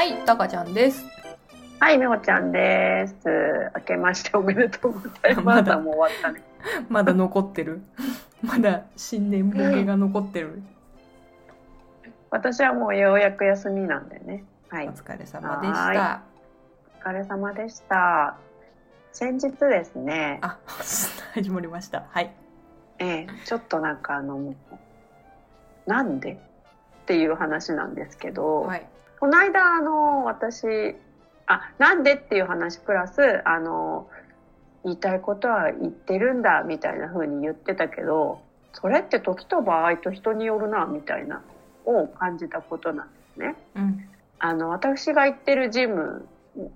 はい、たかちゃんです。はい、みほちゃんです。明けましておめでとうございます。まだもう終わったね。まだ残ってる。まだ新年ボケが残ってる。私はもうようやく休みなんでね。はい、お疲れ様でした。お疲れ様でした。先日ですね。あ、始まりました。はい。ちょっとなんかなんでっていう話なんですけど、はい、この間私なんでっていう話プラス言いたいことは言ってるんだみたいな風に言ってたけど、それって時と場合と人によるなみたいなを感じたことなんですね、うん、私が行ってるジム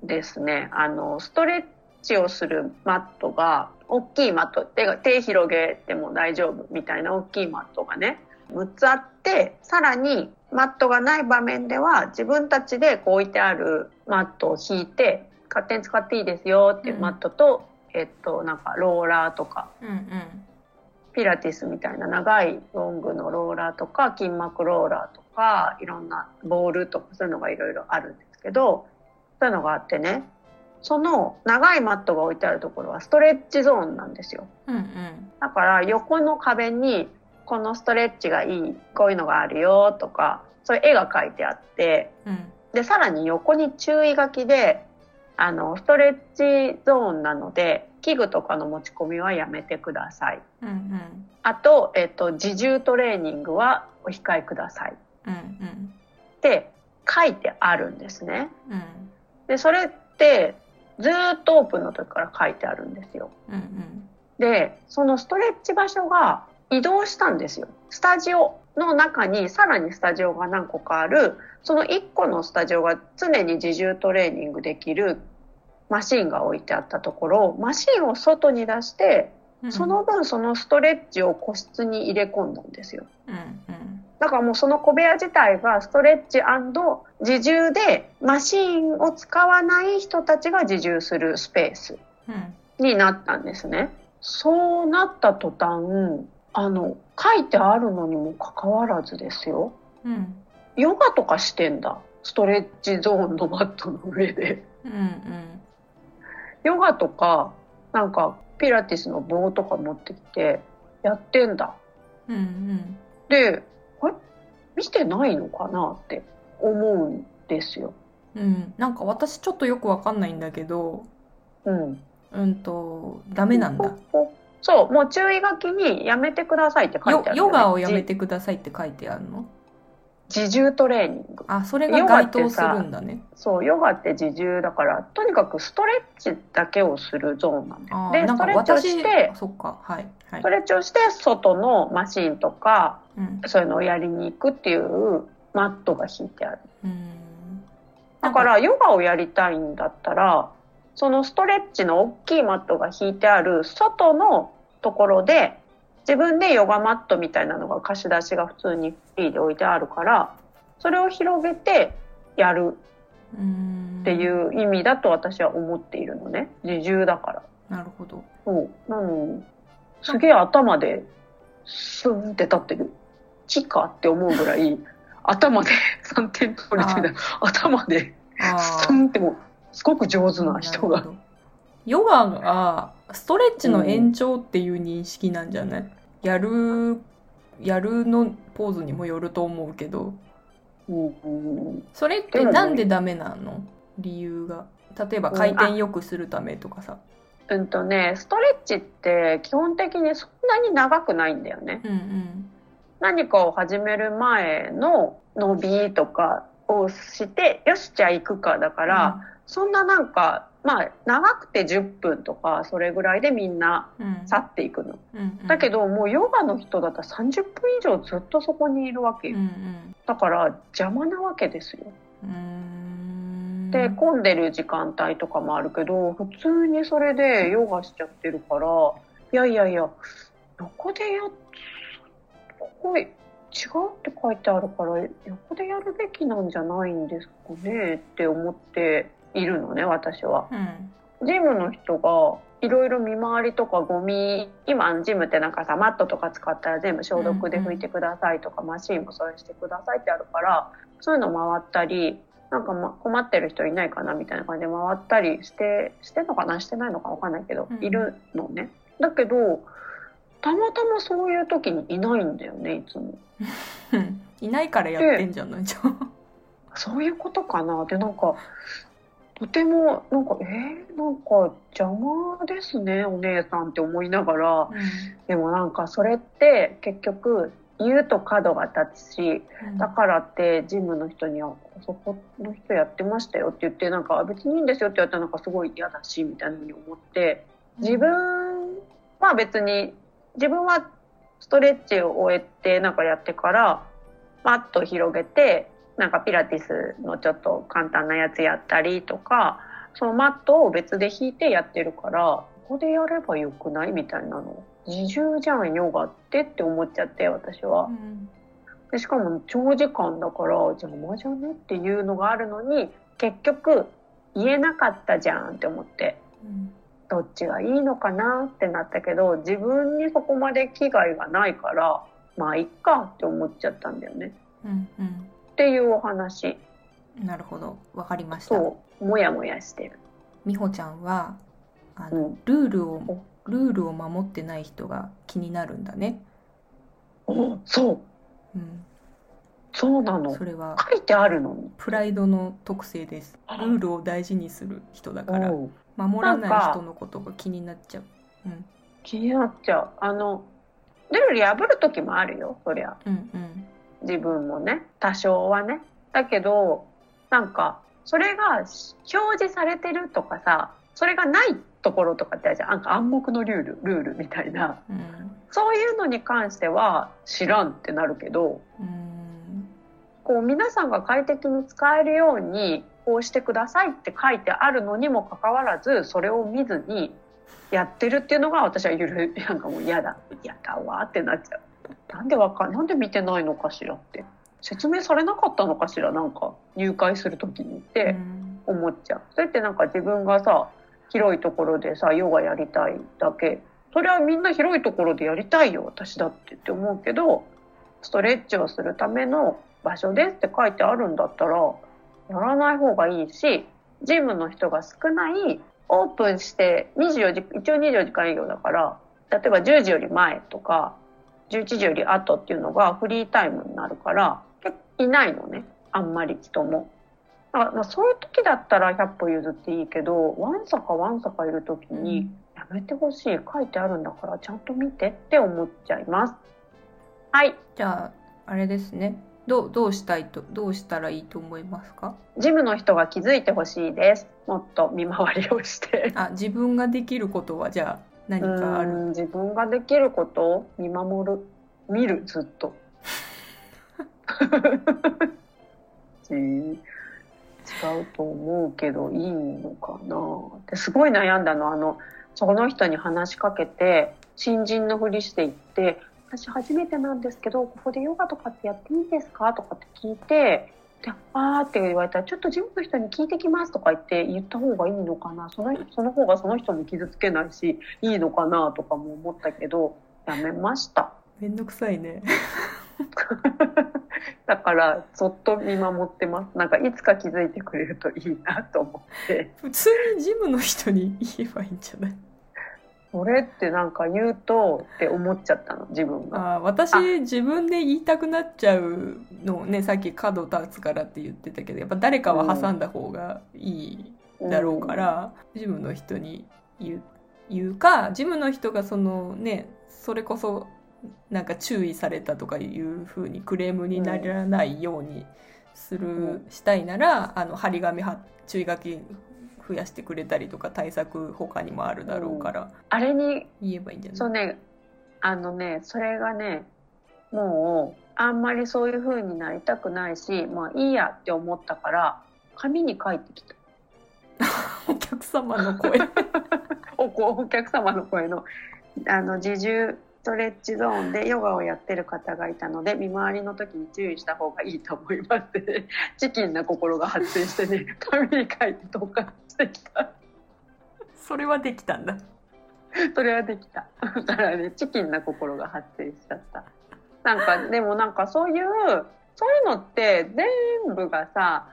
ですね、ストレッチをするマットが大きいマット、手広げても大丈夫みたいな大きいマットがね6つあって、さらにマットがない場面では自分たちでこう置いてあるマットを引いて勝手に使っていいですよっていうマットと、なんかローラーとか、うんうん、ピラティスみたいな長いロングのローラーとか筋膜ローラーとかいろんなボールとかそういうのがいろいろあるんですけど、そういうのがあってね、その長いマットが置いてあるところはストレッチゾーンなんですよ、うんうん、だから横の壁にこのストレッチがいい、こういうのがあるよとかそういう絵が描いてあって、うん、でさらに横に注意書きでストレッチゾーンなので器具とかの持ち込みはやめてください、うんうん、あと、自重トレーニングはお控えください、うんうん、って書いてあるんですね、うん、でそれってずっとオープンの時から書いてあるんですよ、うんうん、でそのストレッチ場所が移動したんですよ。スタジオの中にさらにスタジオが何個かある、その1個のスタジオが常に自重トレーニングできるマシンが置いてあったところ、マシンを外に出してその分そのストレッチを個室に入れ込んだんですよ、うんうん、だからもうその小部屋自体がストレッチ&自重でマシンを使わない人たちが自重するスペースになったんですね、うん、そうなった途端書いてあるのにもかかわらずですよ、うん、ヨガとかしてんだ、ストレッチゾーンのマットの上で、うんうん、ヨガとかなんかピラティスの棒とか持ってきてやってんだ、うんうん、で見てないのかなって思うんですよ、うん、なんか私ちょっとよくわかんないんだけど、うん、ダメなんだ、そう、もう注意書きにやめてくださいって書いてあるよね。ヨガをやめてくださいって書いてあるの？自重トレーニング。あ、それが該当するんだね。そう、ヨガって自重だから、とにかくストレッチだけをするゾーンなんだよ。で、ストレッチをして、そっか、はい、はい。ストレッチをして、外のマシンとか、うん、そういうのをやりに行くっていうマットが敷いてある。だから、ヨガをやりたいんだったら、そのストレッチの大きいマットが引いてある外のところで自分でヨガマットみたいなのが貸し出しが普通にフリーで置いてあるから、それを広げてやるっていう意味だと私は思っているのね。自重だから。なるほど。そうなのにすげえ頭でスンって立ってる木かって思うぐらい頭で3点取れてる頭でスンってもうすごく上手な人が。ヨガがストレッチの延長っていう認識なんじゃない？やるのポーズにもよると思うけど、それってなんでダメなの？理由が。例えば回転よくするためとかさ。ストレッチって基本的にそんなに長くないんだよね。うんうん、何かを始める前の伸びとかをして、よしじゃあ行くかだから、うん、そんななんかまあ長くて10分とかそれぐらいでみんな去っていくの、うんうんうん、だけどもうヨガの人だったら30分以上ずっとそこにいるわけよ、うんうん、だから邪魔なわけですよ。うーんで混んでる時間帯とかもあるけど普通にそれでヨガしちゃってるから、いやいやいや横でここへ違うって書いてあるから横でやるべきなんじゃないんですかねって思っているのね私は、うん、ジムの人がいろいろ見回りとかゴミ、今ジムってなんかさマットとか使ったら全部消毒で拭いてくださいとか、うんうん、マシンもそれしてくださいってあるからそういうの回ったり、なんか困ってる人いないかなみたいな感じで回ったりしてんのかなしてないのか分かんないけど、うん、いるのね。だけどたまたまそういう時にいないんだよねいつもいないからやってんじゃないじゃんそういうことかな。でなんかとてもなんかなんか邪魔ですねお姉さんって思いながら、うん、でもなんかそれって結局言うと角が立つし、だからってジムの人にはそこの人やってましたよって言ってなんか別にいいんですよって言われたらなんかすごい嫌だしみたいな風に思って、自分は別に自分はストレッチを終えてなんかやってからパッと広げてなんかピラティスのちょっと簡単なやつやったりとか、そのマットを別で引いてやってるからここでやればよくないみたいなの自重じゃんヨガってって思っちゃって私は、うん、でしかも長時間だから邪魔じゃねっていうのがあるのに結局言えなかったじゃんって思って、うん、どっちがいいのかなってなったけど自分にそこまで危害がないからまあいっかって思っちゃったんだよね、うんうん、っていうお話。なるほどわかりました。そうもやもやしてる。みほちゃんはルールを守ってない人が気になるんだね。そう、うん、そうなの。それは書いてあるのにプライドの特性です。ルールを大事にする人だから守らない人のことが気になっちゃう、うん、気になっちゃう。ルール破る時もあるよそりゃ、うんうん、自分もね多少はね。だけどなんかそれが表示されてるとかさそれがないところとかってあるじゃん。なんか暗黙のルールみたいな、うん、そういうのに関しては知らんってなるけど、うん、こう皆さんが快適に使えるようにこうしてくださいって書いてあるのにもかかわらずそれを見ずにやってるっていうのが私はなんかもう嫌だわってなっちゃう。なんで見てないのかしらって説明されなかったのかしらなんか入会するときにって思っちゃう。それってなんか自分がさ広いところでさヨガやりたいだけそれはみんな広いところでやりたいよ私だってって思うけど、ストレッチをするための場所ですって書いてあるんだったらやらない方がいいし、ジムの人が少ないオープンして24時間営業だから例えば10時より前とか11時より後っていうのがフリータイムになるからいないのねあんまり人も。まあ、そういう時だったら100歩譲っていいけどわんさかいる時にやめてほしい、書いてあるんだからちゃんと見てって思っちゃいます。はい、じゃああれですね、どうしたらいいと思いますか。ジムの人が気づいてほしいです。もっと見回りをして自分ができることはじゃあ何かある。自分ができることを見守る、見る、ずっと違うと思うけどいいのかなってすごい悩んだの。その人に話しかけて新人のふりしていって私初めてなんですけどここでヨガとかってやっていいですかとかって聞いてであーって言われたらちょっとジムの人に聞いてきますとか言った方がいいのかな。その方がその人も傷つけないしいいのかなとかも思ったけどやめました。めんどくさいねだからそっと見守ってます。なんかいつか気づいてくれるといいなと思って普通にジムの人に言えばいいんじゃない。俺ってなんか言うとって思っちゃったの自分が。自分で言いたくなっちゃうのね。さっき角立つからって言ってたけどやっぱ誰かは挟んだ方がいいだろうから、うん、ジムの人に言うかジムの人がそのねそれこそなんか注意されたとかいう風にクレームにならないようにしたいなら張り紙注意書き増やしてくれたりとか対策他にもあるだろうから、あれに言えばいいんじゃない。そうねそれがねもうあんまりそういう風になりたくないしまあいいやって思ったから紙に書いてきたお客様の声お客様の声の自重ストレッチゾーンでヨガをやってる方がいたので見回りの時に注意した方がいいと思いますってチキンな心が発生してね紙に書いて投函してきた。それはできたんだ。それはできた。だからねチキンな心が発生しちゃった。なんかでもなんかそういうのって全部がさ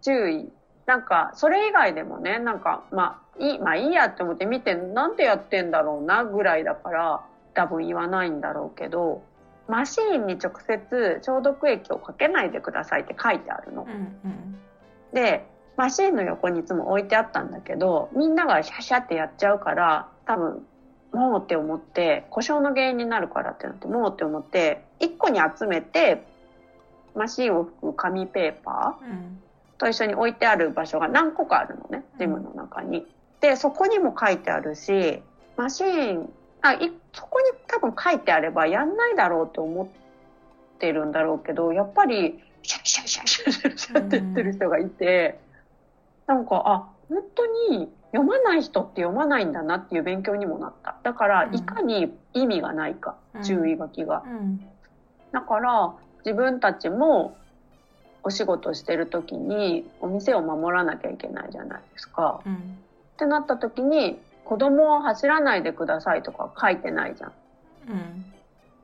注意。なんか、それ以外でもね、なんか、まあいいやって思って見て、なんでやってんだろうなぐらいだから、多分言わないんだろうけど、マシーンに直接消毒液をかけないでくださいって書いてあるの。うんうん、で、マシーンの横にいつも置いてあったんだけど、みんながシャシャってやっちゃうから、多分、もうって思って、故障の原因になるからってなって、もうって思って、1個に集めて、マシーンを拭く紙ペーパー、うんと一緒に置いてある場所が何個かあるのね、ジムの中に。で、そこにも書いてあるし、マシーン、そこに多分書いてあればやんないだろうと思ってるんだろうけど、やっぱりシャシャシャシャシャシャって言ってる人がいて、なんか、本当に読まない人って読まないんだなっていう勉強にもなった。だから、いかに意味がないか、注意書きが。だから、自分たちも、お仕事してる時にお店を守らなきゃいけないじゃないですか、うん、ってなった時に子供は走らないでくださいとか書いてないじゃん、うん、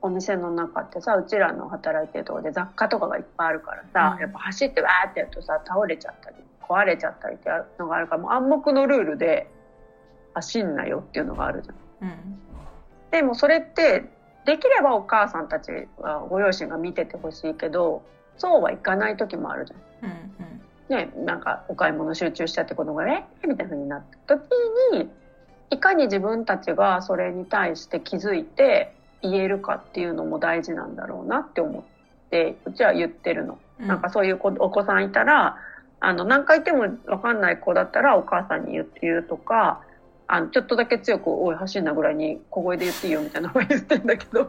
お店の中ってさ、うちらの働いてるところで雑貨とかがいっぱいあるからさ、うん、やっぱ走ってわーってやるとさ、倒れちゃったり壊れちゃったりってやるのがあるから、もう暗黙のルールで走んなよっていうのがあるじゃん、うん、でもそれってできればお母さんたちはご両親が見ててほしいけど、そうはいかない時もあるじゃん。うんうん、ね、なんかお買い物集中しちゃって子供がねみたいな風になった時に、いかに自分たちがそれに対して気づいて言えるかっていうのも大事なんだろうなって思って、うちは言ってるの。うん、なんかそういうお子さんいたら、何回言ってもわかんない子だったらお母さんに言って言うとか、ちょっとだけ強くおい走んなぐらいに小声で言っていいよみたいなのを言ってんだけど、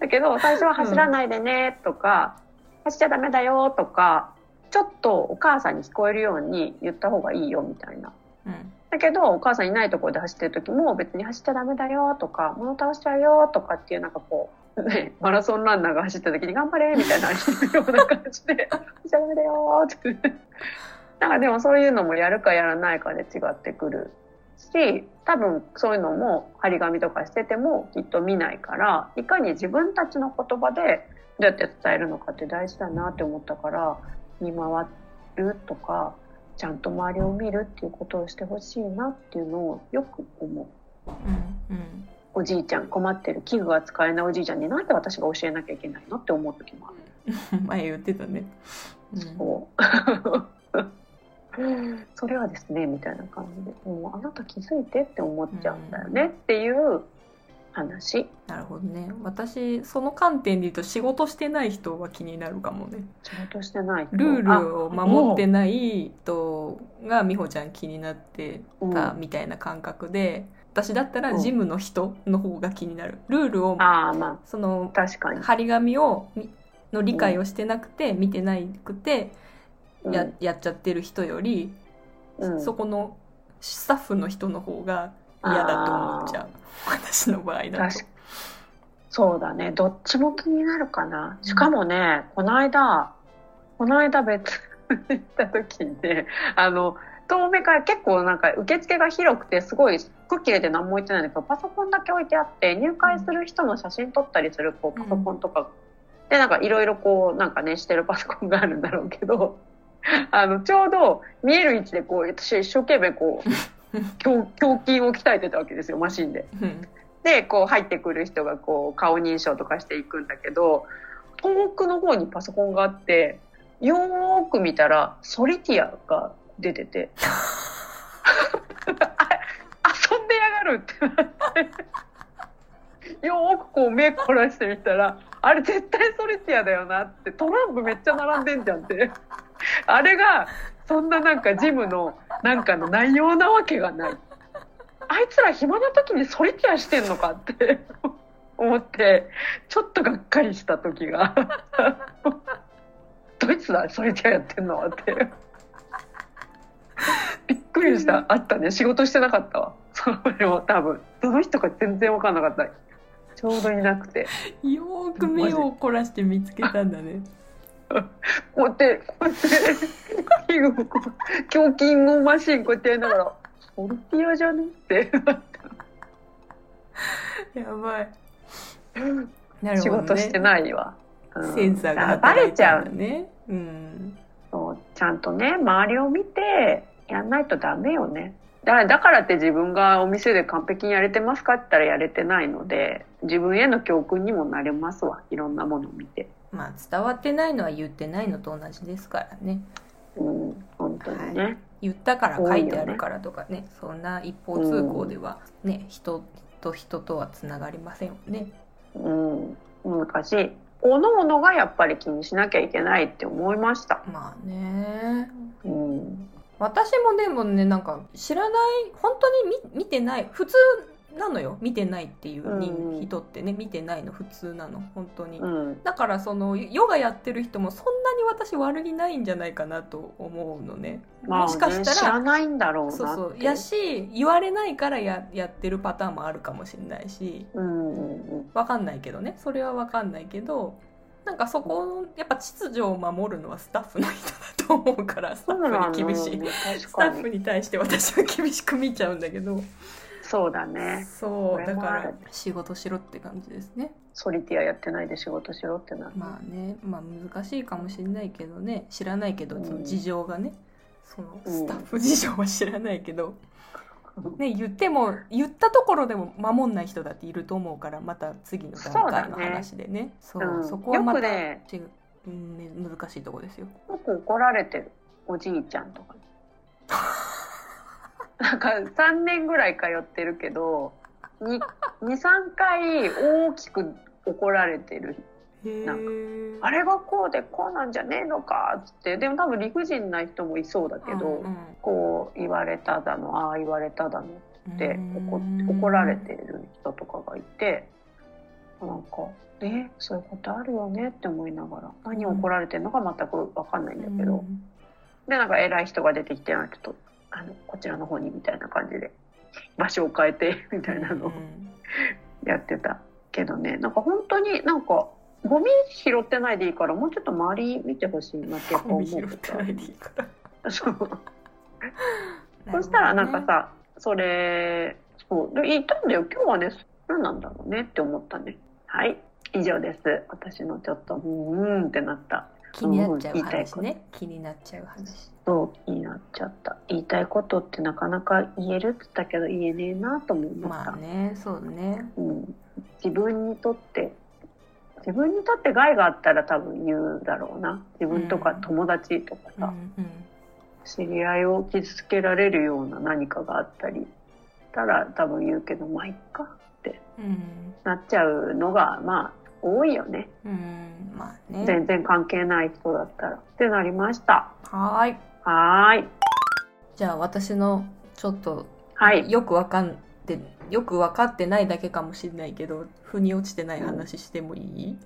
だけど最初は走らないでねとか。うん、走っちゃダメだよとか、ちょっとお母さんに聞こえるように言った方がいいよみたいな、うん、だけどお母さんいないところで走ってる時も別に走っちゃダメだよとか、物倒しちゃうよとかっていう、なんかこう、ね、マラソンランナーが走った時に頑張れみたいなような感じで走っちゃダメだよってなんかでもそういうのもやるかやらないかで違ってくるし、多分そういうのも張り紙とかしててもきっと見ないから、いかに自分たちの言葉でどうやって伝えるのかって大事だなって思ったから、見回るとかちゃんと周りを見るっていうことをしてほしいなっていうのをよく思う、うんうん、おじいちゃん困ってる、器具が使えないおじいちゃんになんで私が教えなきゃいけないのって思う時もある前言ってたね、うん、そうそれはですねみたいな感じで、もうあなた気づいてって思っちゃうんだよねっていう話。なるほどね。私その観点で言うと、仕事してない人は気になるかもね。仕事してない人、ルールを守ってない人が美穂ちゃん気になってたみたいな感覚で、うん、私だったらジムの人の方が気になる。ルールを、その確かに張り紙をの理解をしてなくて、見てなくて、うん、やっちゃってる人より、うん、そこのスタッフの人の方が嫌だと思っちゃう。私の場合だと。そうだね。どっちも気になるかな。しかもね、この間別に行った時で、遠目から結構なんか受付が広くてすごいくきれで何も置いてないんだけど、パソコンだけ置いてあって、入会する人の写真撮ったりするこうパソコンとか、うん、でなんかいろいろこうなんかねしてるパソコンがあるんだろうけど、ちょうど見える位置でこう私一生懸命こう胸筋を鍛えてたわけですよ、マシンで、うん、でこう入ってくる人がこう顔認証とかしていくんだけど、遠くの方にパソコンがあって、よーく見たらソリティアが出てて遊んでやがるってなってよーくこう目凝らしてみたら、あれ絶対ソリティアだよなって、トランプめっちゃ並んでんじゃんってあれがそんななんかジムのなんかの内容なわけがない。あいつら暇な時にソリティアしてんのかって思って、ちょっとがっかりした時が。ドイツだ、ソリティアやってんのって。びっくりした。あったね。仕事してなかったわ。それも多分。どの人か全然わかんなかった。ちょうどいなくて。よーく目を凝らして見つけたんだね。こうやって胸筋のマシンこうやってやりながらソルティアじゃねってやばい。なるほどね、仕事してないわ、うん、センサーが働いてるんだね。バレちゃう、うん、そうちゃんとね、周りを見てやんないとダメよね。だからって自分がお店で完璧にやれてますかって言ったらやれてないので、自分への教訓にもなれますわ、いろんなものを見て。まあ伝わってないのは言ってないのと同じですからね。うん、本当にね、はい、言ったから書いてあるからとかね、そんな一方通行ではね、うん、人と人とはつながりませんよね。うん、難しい。おのおのがやっぱり気にしなきゃいけないって思いました。まあね。うん。私もでもね、なんか知らない、本当に見てない、普通なのよ、見てないっていう人ってね、見てないの普通なの、本当に、うん、だからそのヨガやってる人もそんなに私悪気ないんじゃないかなと思うのね、まあ、もしかしたら知らないんだろうなって、そうそうやし、言われないから やってるパターンもあるかもしれないし、うんうんうん、分かんないけどね、それは分かんないけど、なんかそこやっぱ秩序を守るのはスタッフの人だと思うから、スタッフに厳しい、ね、スタッフに対して私は厳しく見ちゃうんだけど、そうだね、そうだから仕事しろって感じですね。ソリティアやってないで仕事しろってなる、まあね、まあ難しいかもしれないけどね、知らないけど、その事情がね、そのスタッフ事情は知らないけど、うん、ね、言っても言ったところでも守んない人だっていると思うから、また次の段階の話でね、そうだね、そう、うん、そこはまた、ね、難しいとこですよ。よく怒られてる、おじいちゃんとかになんか3年ぐらい通ってるけど 2、3回大きく怒られてる。なんかあれがこうでこうなんじゃねえのかつって、でも多分理不尽な人もいそうだけど、うんうん、こう言われただの、ああ言われただのって怒られてる人とかがいて、なんかそういうことあるよねって思いながら、何怒られてるのか全く分かんないんだけど、うん、でなんか偉い人が出てきて、なんかちょっとこちらの方にみたいな感じで場所を変えてみたいなのをやってたけどね、なんか本当になんかゴミ拾ってないでいいから、もうちょっと周り見てほしいなって思う。ゴミ拾ってないでいいからそうそしたらなんかさ、それそう言ったんだよ、今日はね、何なんだろうねって思ったね。はい、以上です。私のちょっとうんってなった、気になっちゃう話ね、気になっちゃう話、そう気になっちゃった。言いたいことってなかなか言えるって言ったけど言えねえなと思いました。まあね、そうね、うん、自分にとって害があったら多分言うだろうな。自分とか友達とかさ、うんうん、知り合いを傷つけられるような何かがあったりしたら多分言うけど、まあいっかってなっちゃうのがまあ多いよね。うん、まあね。全然関係ない人だったらってなりました。はい。はい。じゃあ私のちょっと、はい、よく分かってないだけかもしれないけど、腑に落ちてない話してもいい？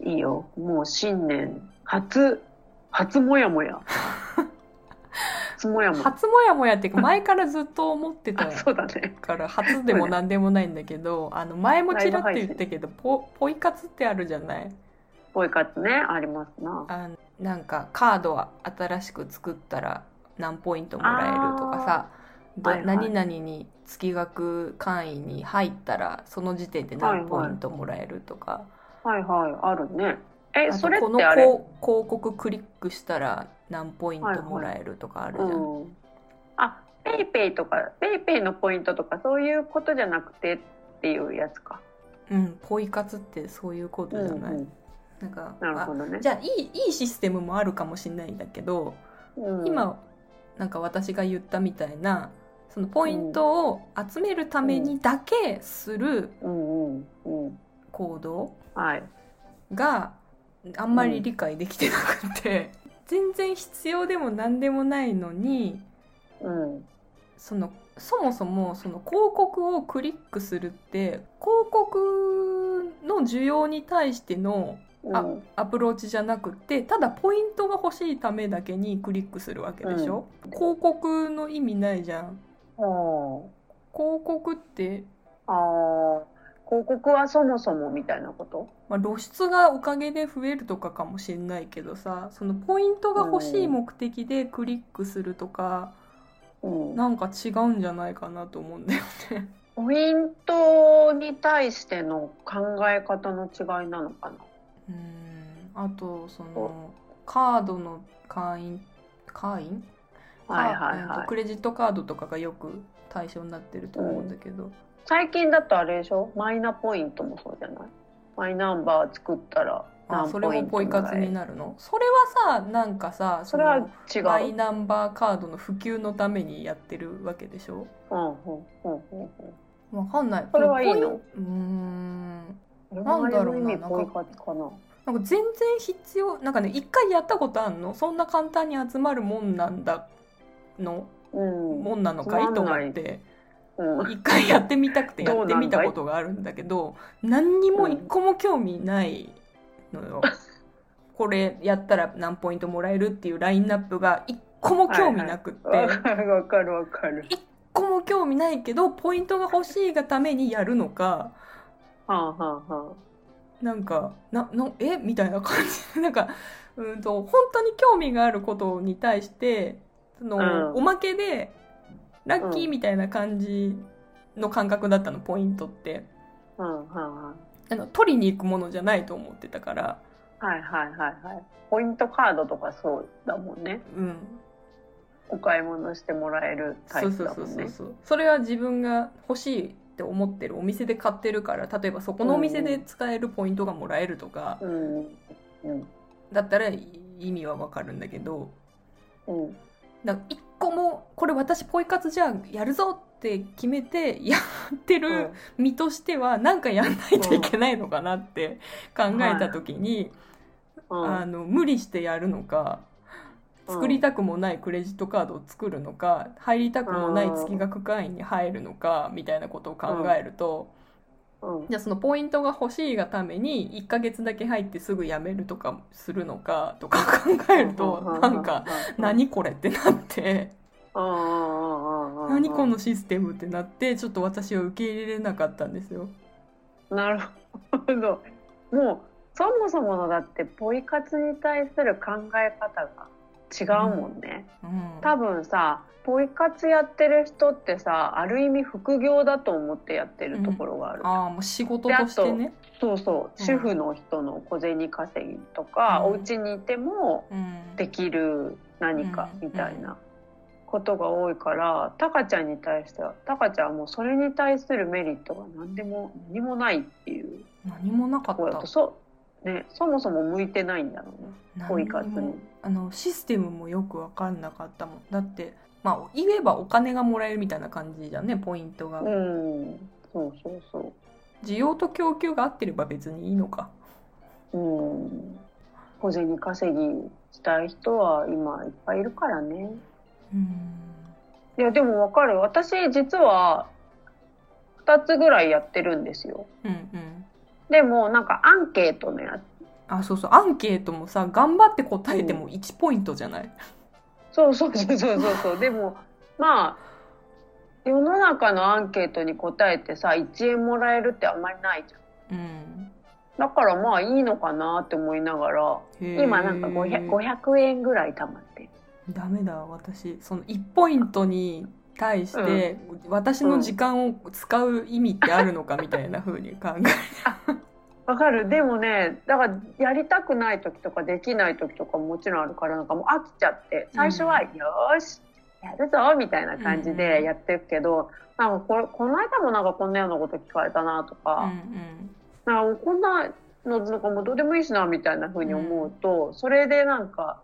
いいよ。もう新年初もやもや。初もやもやっていうか、前からずっと思ってたから初でもなんでもないんだけど、前もちらって言ったけど、ポイ活ってあるじゃない。ポイ活ね、ありますな。なんかカードは新しく作ったら何ポイントもらえるとかさ、何々に月額会員に入ったらその時点で何ポイントもらえるとか、はいはい、あるね。それってあれ、この広告クリックしたら何ポイントもらえるとかあるじゃん、はいはい、うん、あ、PayPayとかPayPayのポイントとかそういうことじゃなくてっていうやつか。うん、ポイ活ってそういうことじゃない、うんうん、なんか、なるほどね。じゃあいいシステムもあるかもしれないんだけど、うん、今なんか私が言ったみたいなそのポイントを集めるためにだけする行動があんまり理解できてなくて、うん、全然必要でも何でもないのに、うん、そもそもその広告をクリックするって、広告の需要に対しての、うん、アプローチじゃなくて、ただポイントが欲しいためだけにクリックするわけでしょ、うん、広告の意味ないじゃん、うん、広告って、あ、広告はそもそもみたいなこと、まあ、露出がおかげで増えるとかかもしれないけどさ、そのポイントが欲しい目的でクリックするとか、うん、なんか違うんじゃないかなと思うんだよね。ポイントに対しての考え方の違いなのかな。あとそのカードの会員会員、はいはいはい、クレジットカードとかがよく対象になってると思うんだけど、うん、最近だとあれでしょ、マイナポイントもそうじゃない、マイナンバー作ったら何ポイントもらえる。あ、それもポイ活になるの？それはさ、なんかさ、それは違う、マイナンバーカードの普及のためにやってるわけでしょ、うんうんうんうん、わかんない、それはいいの？なんだろうな、ポイ活かな、なんか全然必要なんかね、一回やったことあんの？そんな簡単に集まるもんなんだの、うん、もんなのかいと思って一、うん、回やってみたくてやってみたことがあるんだけど、何にも一個も興味ないのよ、うん、これやったら何ポイントもらえるっていうラインナップが一個も興味なくって、はいはい、わかる一個も興味ないけどポイントが欲しいがためにやるのかなんかえみたいな感じで、なんか本当に興味があることに対してうん、おまけでラッキーみたいな感じの感覚だったの、ポイントって、うんうんうん、取りに行くものじゃないと思ってたから、はいはいはいはい、ポイントカードとかそうだもんね、うん、お買い物してもらえるタイプだもんね。そうそれは自分が欲しいって思ってるお店で買ってるから、例えばそこのお店で使えるポイントがもらえるとか、うんうん、だったら意味はわかるんだけど、うん、なんか一個もこれ私ポイ活じゃあやるぞって決めてやってる身としては、なんかやんないといけないのかなって考えた時に、無理してやるのか、作りたくもないクレジットカードを作るのか、入りたくもない月額会員に入るのかみたいなことを考えると、じゃあそのポイントが欲しいがために1ヶ月だけ入ってすぐ辞めるとかするのかとか考えると、なんか何これってなって、何このシステムってなって、ちょっと私は受け入れれなかったんですよ。なるほど。もうそもそものだってポイ活に対する考え方が違うもんね、うんうん、多分さ、ポイ活やってる人ってさ、ある意味副業だと思ってやってるところがある、うん、あ、もう仕事としてね。そうそう、うん、主婦の人の小銭稼ぎとか、うん、お家にいてもできる何かみたいなことが多いから、タカちゃんに対しては、タカちゃんはもうそれに対するメリットが何もないっていう、何もなかったね、そもそも向いてないんだろうね、ポイ活に。システムもよく分かんなかったもん。だってまあ言えばお金がもらえるみたいな感じじゃんね、ポイントが。うん、そうそうそう。需要と供給が合ってれば別にいいのか。うん。小銭稼ぎしたい人は今いっぱいいるからね。うん。いやでも分かる。私実は2つぐらいやってるんですよ。うんうん。でもなんかアンケートのやつ。あ、そうそう。アンケートもさ、頑張って答えても1ポイントじゃない？うんそうでもまあ世の中のアンケートに答えてさ、1円もらえるってあんまりないじゃん、うん、だからまあいいのかなって思いながら、今なんか 500円ぐらい貯まってる。ダメだ、私その1ポイントに対して私の時間を使う意味ってあるのかみたいな風に考えるわかる。でもね、だからやりたくない時とかできない時とか もちろんあるから、なんかもう飽きちゃって、最初はよしやるぞみたいな感じでやってるけど、なんかこの間もなんかこんなようなこと聞かれたなとか、なんかこんなのなんかもうどうでもいいしなみたいな風に思うと、それでなんか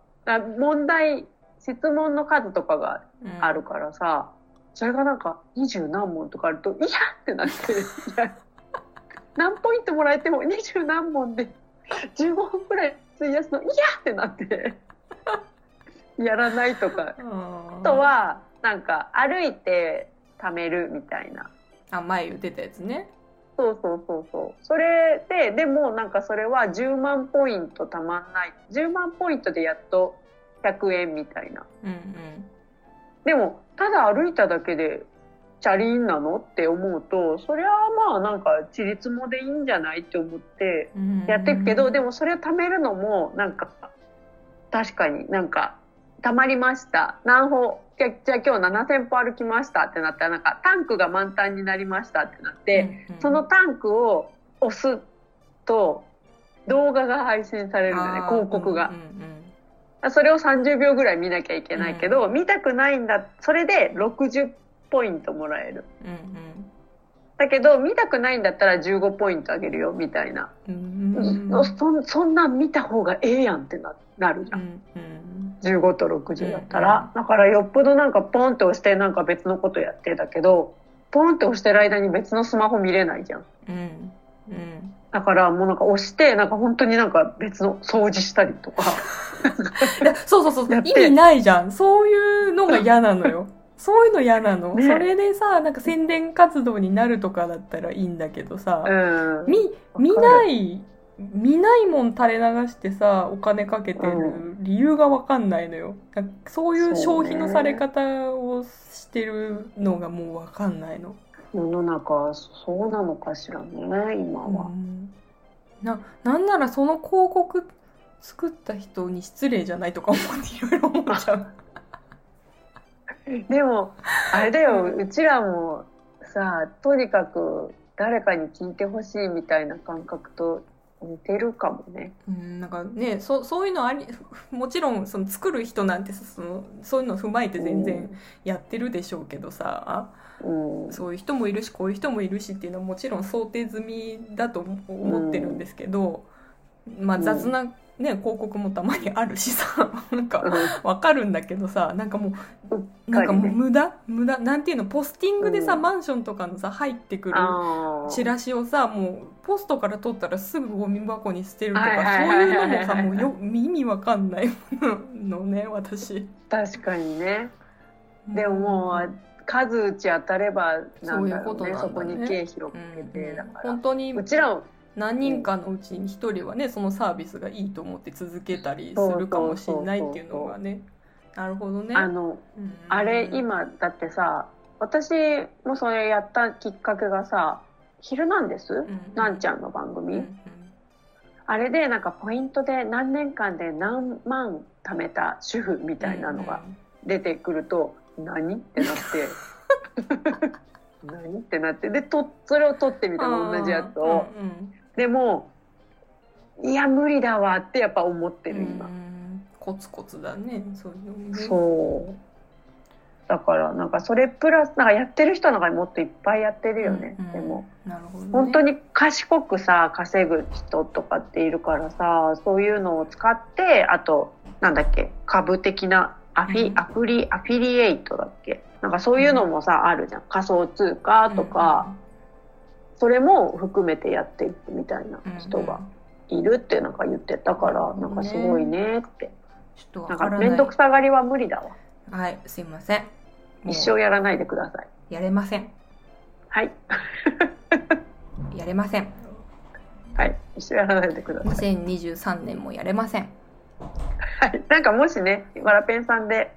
問題質問の数とかがあるからさ、それがなんか20何問とかあると、いやってなってる何ポイントもらえても20何問で15分くらい費やすの、いやってなってやらないとか、あとはなんか歩いて貯めるみたいな、あ、前言ってたやつね。そうそれで、でもなんかそれは10万ポイント貯まんない、10万ポイントでやっと100円みたいな、うんうん、でもただ歩いただけでチャリンなのって思うと、それはまあなんかチリツモでいいんじゃないって思ってやっていくけど、でもそれを貯めるのもなんか確かになんか貯まりました、何歩じゃあ今日7000歩歩きましたってなったら、なんかタンクが満タンになりましたってなって、うんうん、そのタンクを押すと動画が配信されるんだね、広告が、うんうんうん、それを30秒ぐらい見なきゃいけないけど、うん、見たくないんだ。それで60ポイントもらえる、うんうん、だけど見たくないんだったら15ポイントあげるよみたいな、うんうん、そんな見た方がええやんってなるじゃん、うんうん、15と60だったら、うんうん、だからよっぽどなんかポンって押してなんか別のことやってだけど、ポンって押してる間に別のスマホ見れないじゃん、うんうん、だからもうなんか押してなんか本当になんか別の掃除したりとかそう意味ないじゃん。そういうのが嫌なのよそういうの嫌なの、ね、それでさ、なんか宣伝活動になるとかだったらいいんだけどさ、うん、見ないもん垂れ流してさ、お金かけてる理由がわかんないのよ。なんかそういう消費のされ方をしてるのがもうわかんないの。世の中そうなのかしらね、今は。なんならその広告作った人に失礼じゃないとか思っていろいろ思っちゃうでもあれだよ、うちらもさ、とにかく誰かに聞いてほしいみたいな感覚と似てるかもね。うん、なんかね、そういうのあり、もちろんその作る人なんてそういうのを踏まえて全然やってるでしょうけどさ、うん、そういう人もいるしこういう人もいるしっていうのはもちろん想定済みだと思ってるんですけど、うん、まあ雑な、うんね、広告もたまにあるしさ、なんかわかるんだけどさ、なんかもう、なんかもう無駄なんていうの、ポスティングでさ、うん、マンションとかのさ入ってくるチラシをさ、もうポストから取ったらすぐゴミ箱に捨てるとか、そういうのもさ、もう意味わかんないのね、私。確かにね。でももう数打ち当たればなんだろうね、そういうことなんだね、そこに経費広げて、うん、だから本当にうちら何人かのうちに1人はね、そのサービスがいいと思って続けたりするかもしれないっていうのがね。なるほどね。あれ今だってさ、私もそれやったきっかけがさ、昼なんです、うん、なんちゃんの番組、うんうん、あれでなんかポイントで何年間で何万貯めた主婦みたいなのが出てくると、うんうん、何ってなって何ってなって、でそれを撮ってみたの、同じやつを、うんうん、でもいや無理だわってやっぱ思ってる今。コツコツだね、そういうの。そうだからなんかそれプラスなんかやってる人の中にもっといっぱいやってるよね、うんうん、でもなるほど、ね、本当に賢くさ稼ぐ人とかっているからさ、そういうのを使って、あとなんだっけ、株的なアフィリエイトだっけ、なんかそういうのもさ、うん、あるじゃん、仮想通貨とか、うん、それも含めてやっていくみたいな人がいるってなんか言ってたから、うん、なんかすごいねって、ちょっとわからない、なんか面倒くさがりは無理だわ。はい、すいません。一生やらないでください。やれません。はい。やれません。はい、一生やらないでください。2023年もやれません。はい、なんかもしね、わらペンさんで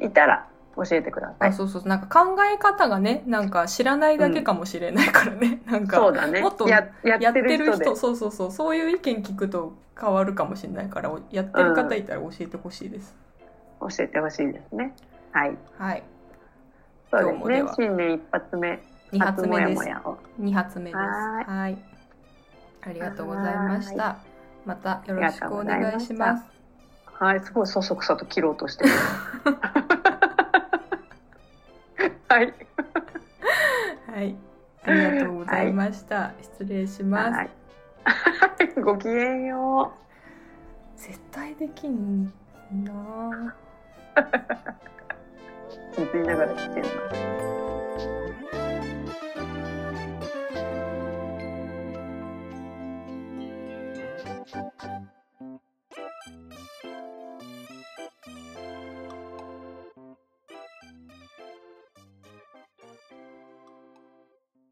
いたら教えてください。あ、そうそう、なんか考え方がね、なんか知らないだけかもしれないからね、うん、なんかそうだね、もっとやってる人、そうそういう意見聞くと変わるかもしれないから、やってる方いたら教えてほしいです、うん、教えてほしいですね。はい、はい、そうですね、今日もでは新年一発目、2発目です、2発目です。はい、ありがとうございました。またよろしくお願いします。はい、すごいそそくさと切ろうとしてるはいはい、ありがとうございました、はい、失礼します、はい、ごきげんよう。絶対できんな聞いていながら来てるな。